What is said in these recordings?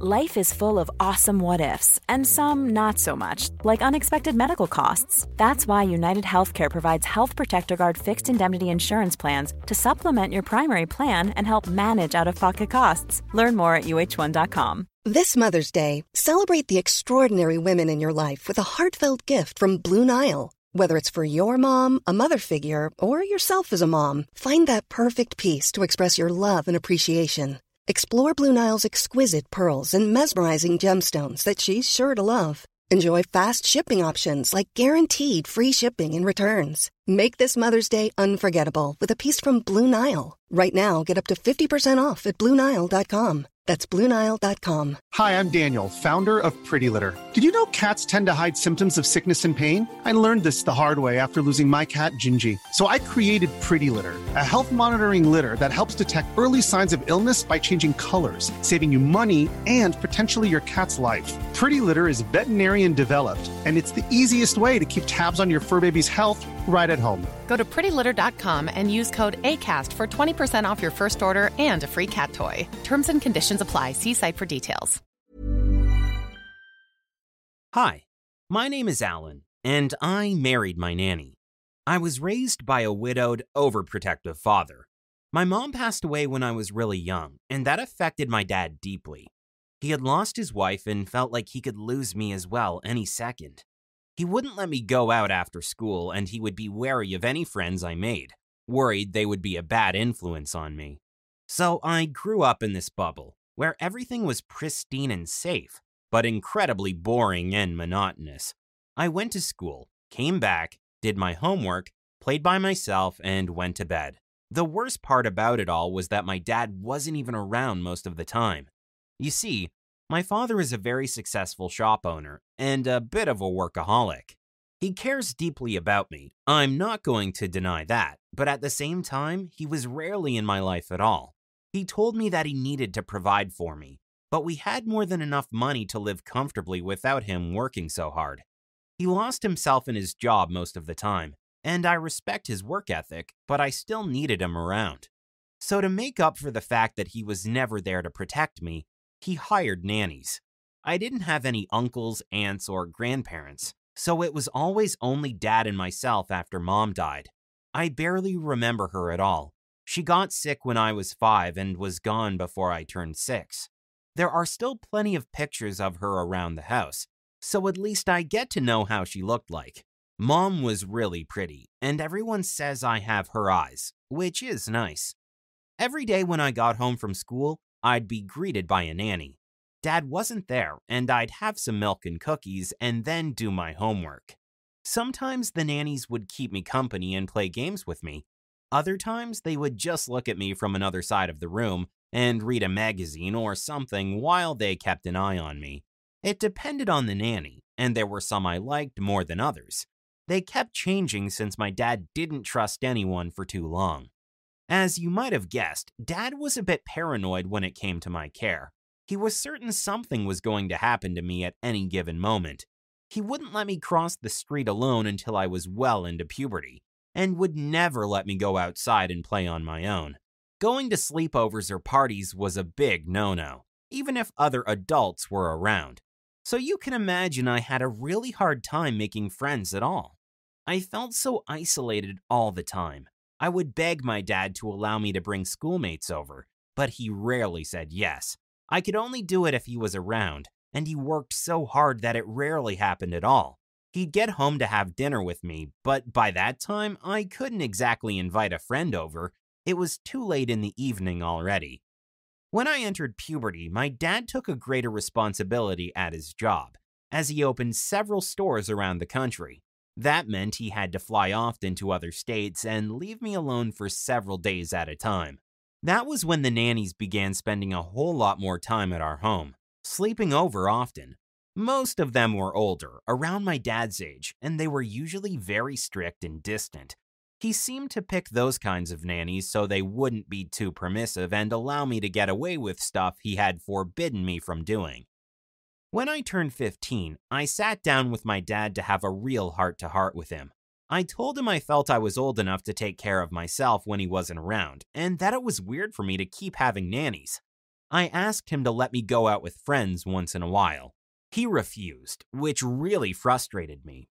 Life is full of awesome what-ifs, and some not so much, like unexpected medical costs. That's why United Healthcare provides Health Protector Guard fixed indemnity insurance plans to supplement your primary plan and help manage out-of-pocket costs. Learn more at UH1.com. This Mother's Day, celebrate the extraordinary women in your life with a heartfelt gift from Blue Nile. Whether it's for your mom, a mother figure, or yourself as a mom, find that perfect piece to express your love and appreciation. Explore Blue Nile's exquisite pearls and mesmerizing gemstones that she's sure to love. Enjoy fast shipping options like guaranteed free shipping and returns. Make this Mother's Day unforgettable with a piece from Blue Nile. Right now, get up to 50% off at BlueNile.com. That's BlueNile.com. Hi, I'm Daniel, founder of Pretty Litter. Did you know cats tend to hide symptoms of sickness and pain? I learned this the hard way after losing my cat, Gingy. So I created Pretty Litter, a health monitoring litter that helps detect early signs of illness by changing colors, saving you money and potentially your cat's life. Pretty Litter is veterinarian developed, and it's the easiest way to keep tabs on your fur baby's health right at home. Go to prettylitter.com and use code ACAST for 20% off your first order and a free cat toy. Terms and conditions apply. See site for details. Hi, my name is Alan, and I married my nanny. I was raised by a widowed, overprotective father. My mom passed away when I was really young, and that affected my dad deeply. He had lost his wife and felt like he could lose me as well any second. He wouldn't let me go out after school, and he would be wary of any friends I made, worried they would be a bad influence on me. So I grew up in this bubble, where everything was pristine and safe, but incredibly boring and monotonous. I went to school, came back, did my homework, played by myself, and went to bed. The worst part about it all was that my dad wasn't even around most of the time. You see, my father is a very successful shop owner and a bit of a workaholic. He cares deeply about me. I'm not going to deny that, but at the same time, he was rarely in my life at all. He told me that he needed to provide for me, but we had more than enough money to live comfortably without him working so hard. He lost himself in his job most of the time, and I respect his work ethic, but I still needed him around. So to make up for the fact that he was never there to protect me, he hired nannies. I didn't have any uncles, aunts, or grandparents, so it was always only Dad and myself after Mom died. I barely remember her at all. She got sick when I was 5 and was gone before I turned 6. There are still plenty of pictures of her around the house, so at least I get to know how she looked like. Mom was really pretty, and everyone says I have her eyes, which is nice. Every day when I got home from school, I'd be greeted by a nanny. Dad wasn't there, and I'd have some milk and cookies and then do my homework. Sometimes the nannies would keep me company and play games with me. Other times, they would just look at me from another side of the room and read a magazine or something while they kept an eye on me. It depended on the nanny, and there were some I liked more than others. They kept changing since my dad didn't trust anyone for too long. As you might have guessed, Dad was a bit paranoid when it came to my care. He was certain something was going to happen to me at any given moment. He wouldn't let me cross the street alone until I was well into puberty, and would never let me go outside and play on my own. Going to sleepovers or parties was a big no-no, even if other adults were around. So you can imagine I had a really hard time making friends at all. I felt so isolated all the time. I would beg my dad to allow me to bring schoolmates over, but he rarely said yes. I could only do it if he was around, and he worked so hard that it rarely happened at all. He'd get home to have dinner with me, but by that time, I couldn't exactly invite a friend over. It was too late in the evening already. When I entered puberty, my dad took a greater responsibility at his job, as he opened several stores around the country. That meant he had to fly often to other states and leave me alone for several days at a time. That was when the nannies began spending a whole lot more time at our home, sleeping over often. Most of them were older, around my dad's age, and they were usually very strict and distant. He seemed to pick those kinds of nannies so they wouldn't be too permissive and allow me to get away with stuff he had forbidden me from doing. When I turned 15, I sat down with my dad to have a real heart-to-heart with him. I told him I felt I was old enough to take care of myself when he wasn't around, and that it was weird for me to keep having nannies. I asked him to let me go out with friends once in a while. He refused, which really frustrated me,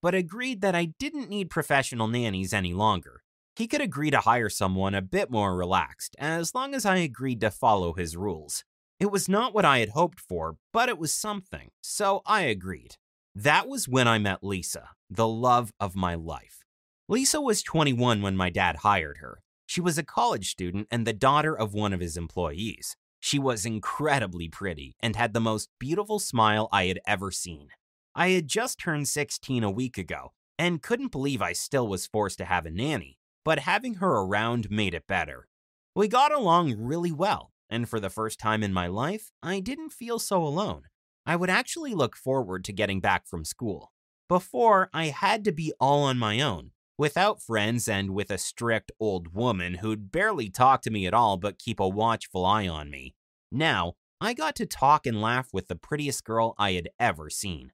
but agreed that I didn't need professional nannies any longer. He could agree to hire someone a bit more relaxed, as long as I agreed to follow his rules. It was not what I had hoped for, but it was something, so I agreed. That was when I met Lisa, the love of my life. Lisa was 21 when my dad hired her. She was a college student and the daughter of one of his employees. She was incredibly pretty and had the most beautiful smile I had ever seen. I had just turned 16 a week ago and couldn't believe I still was forced to have a nanny, but having her around made it better. We got along really well, and for the first time in my life, I didn't feel so alone. I would actually look forward to getting back from school. Before, I had to be all on my own, without friends and with a strict old woman who'd barely talk to me at all but keep a watchful eye on me. Now, I got to talk and laugh with the prettiest girl I had ever seen.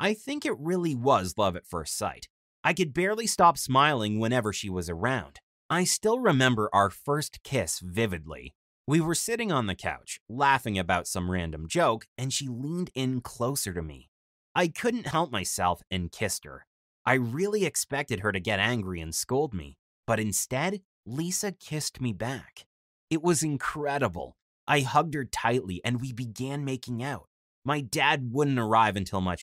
I think it really was love at first sight. I could barely stop smiling whenever she was around. I still remember our first kiss vividly. We were sitting on the couch, laughing about some random joke, and she leaned in closer to me. I couldn't help myself and kissed her. I really expected her to get angry and scold me, but instead, Lisa kissed me back. It was incredible. I hugged her tightly, and we began making out. My dad wouldn't arrive until much.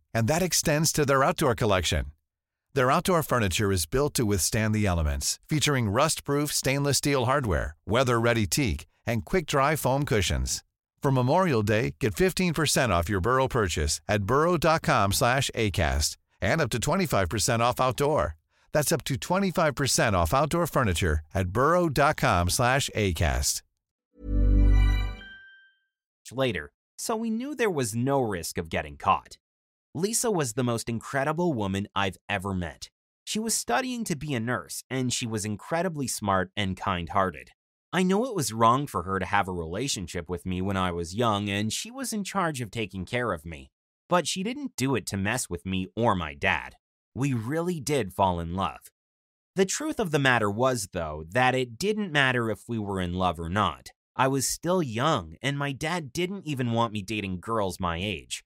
and that extends to their outdoor collection. Their outdoor furniture is built to withstand the elements, featuring rust-proof stainless steel hardware, weather-ready teak, and quick-dry foam cushions. For Memorial Day, get 15% off your Burrow purchase at burrow.com/acast, and up to 25% off outdoor. That's up to 25% off outdoor furniture at burrow.com/acast. Later, so we knew there was no risk of getting caught. Lisa was the most incredible woman I've ever met. She was studying to be a nurse, and she was incredibly smart and kind-hearted. I know it was wrong for her to have a relationship with me when I was young, and she was in charge of taking care of me. But she didn't do it to mess with me or my dad. We really did fall in love. The truth of the matter was, though, that it didn't matter if we were in love or not. I was still young, and my dad didn't even want me dating girls my age.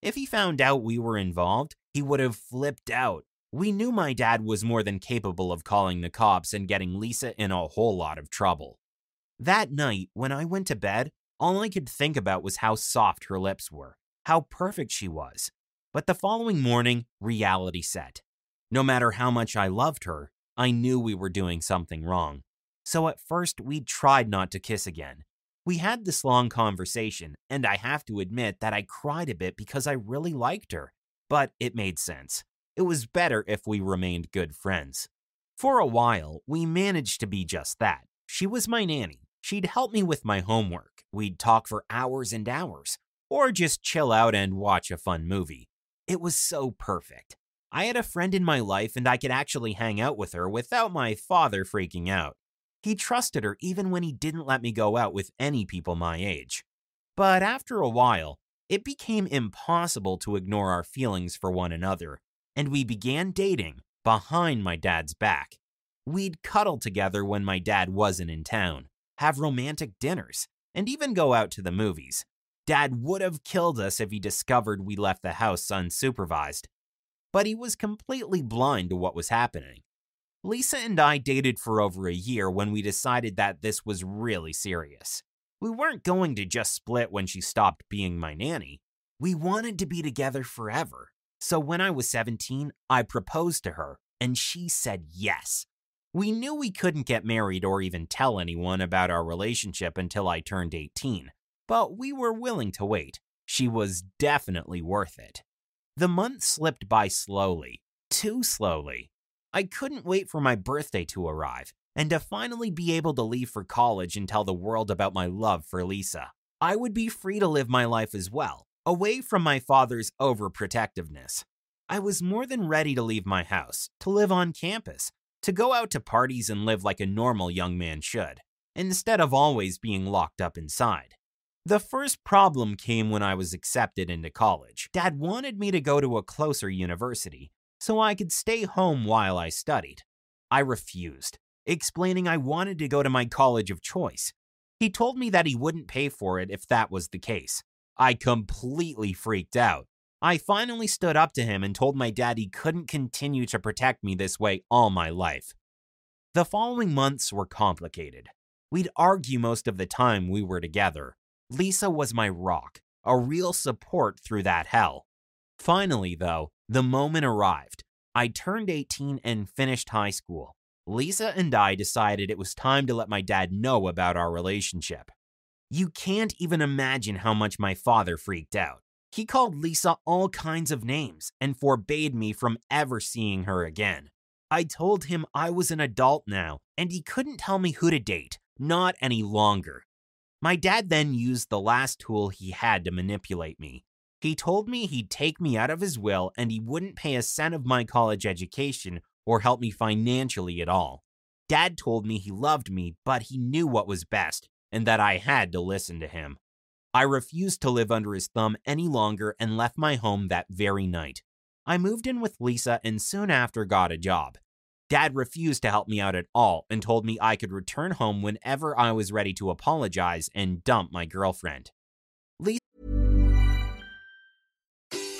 If he found out we were involved, he would have flipped out. We knew my dad was more than capable of calling the cops and getting Lisa in a whole lot of trouble. That night, when I went to bed, all I could think about was how soft her lips were, how perfect she was. But the following morning, reality set. No matter how much I loved her, I knew we were doing something wrong. So at first, we tried not to kiss again. We had this long conversation, and I have to admit that I cried a bit because I really liked her, but it made sense. It was better if we remained good friends. For a while, we managed to be just that. She was my nanny. She'd help me with my homework. We'd talk for hours and hours, or just chill out and watch a fun movie. It was so perfect. I had a friend in my life, and I could actually hang out with her without my father freaking out. He trusted her even when he didn't let me go out with any people my age. But after a while, it became impossible to ignore our feelings for one another, and we began dating behind my dad's back. We'd cuddle together when my dad wasn't in town, have romantic dinners, and even go out to the movies. Dad would have killed us if he discovered we left the house unsupervised, but he was completely blind to what was happening. Lisa and I dated for over a year when we decided that this was really serious. We weren't going to just split when she stopped being my nanny. We wanted to be together forever. So when I was 17, I proposed to her, and she said yes. We knew we couldn't get married or even tell anyone about our relationship until I turned 18, but we were willing to wait. She was definitely worth it. The months slipped by slowly. too slowly. I couldn't wait for my birthday to arrive and to finally be able to leave for college and tell the world about my love for Lisa. I would be free to live my life as well, away from my father's overprotectiveness. I was more than ready to leave my house, to live on campus, to go out to parties and live like a normal young man should, instead of always being locked up inside. The first problem came when I was accepted into college. Dad wanted me to go to a closer university so I could stay home while I studied. I refused, explaining I wanted to go to my college of choice. He told me that he wouldn't pay for it if that was the case. I completely freaked out. I finally stood up to him and told my dad he couldn't continue to protect me this way all my life. The following months were complicated. We'd argue most of the time we were together. Lisa was my rock, a real support through that hell. Finally, though, the moment arrived. I turned 18 and finished high school. Lisa and I decided it was time to let my dad know about our relationship. You can't even imagine how much my father freaked out. He called Lisa all kinds of names and forbade me from ever seeing her again. I told him I was an adult now, and he couldn't tell me who to date, not any longer. My dad then used the last tool he had to manipulate me. He told me he'd take me out of his will and he wouldn't pay a cent of my college education or help me financially at all. Dad told me he loved me, but he knew what was best and that I had to listen to him. I refused to live under his thumb any longer and left my home that very night. I moved in with Lisa and soon after got a job. Dad refused to help me out at all and told me I could return home whenever I was ready to apologize and dump my girlfriend. Lisa.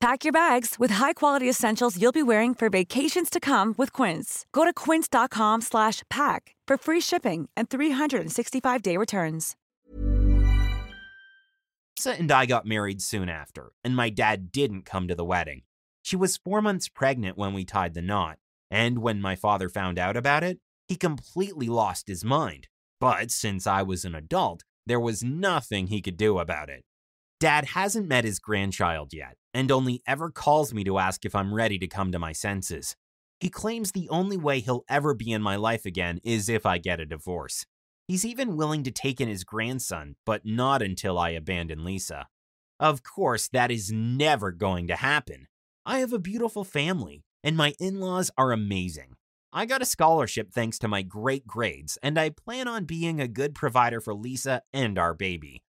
Pack your bags with high-quality essentials you'll be wearing for vacations to come with Quince. Go to quince.com/pack for free shipping and 365-day returns. Lisa and I got married soon after, and my dad didn't come to the wedding. She was 4 months pregnant when we tied the knot, and when my father found out about it, he completely lost his mind. But since I was an adult, there was nothing he could do about it. Dad hasn't met his grandchild yet, and only ever calls me to ask if I'm ready to come to my senses. He claims the only way he'll ever be in my life again is if I get a divorce. He's even willing to take in his grandson, but not until I abandon Lisa. Of course, that is never going to happen. I have a beautiful family, and my in-laws are amazing. I got a scholarship thanks to my great grades, and I plan on being a good provider for Lisa and our baby.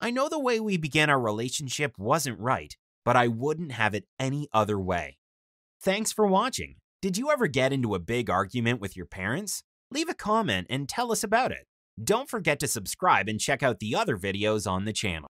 I know the way we began our relationship wasn't right, but I wouldn't have it any other way. Thanks for watching. Did you ever get into a big argument with your parents? Leave a comment and tell us about it. Don't forget to subscribe and check out the other videos on the channel.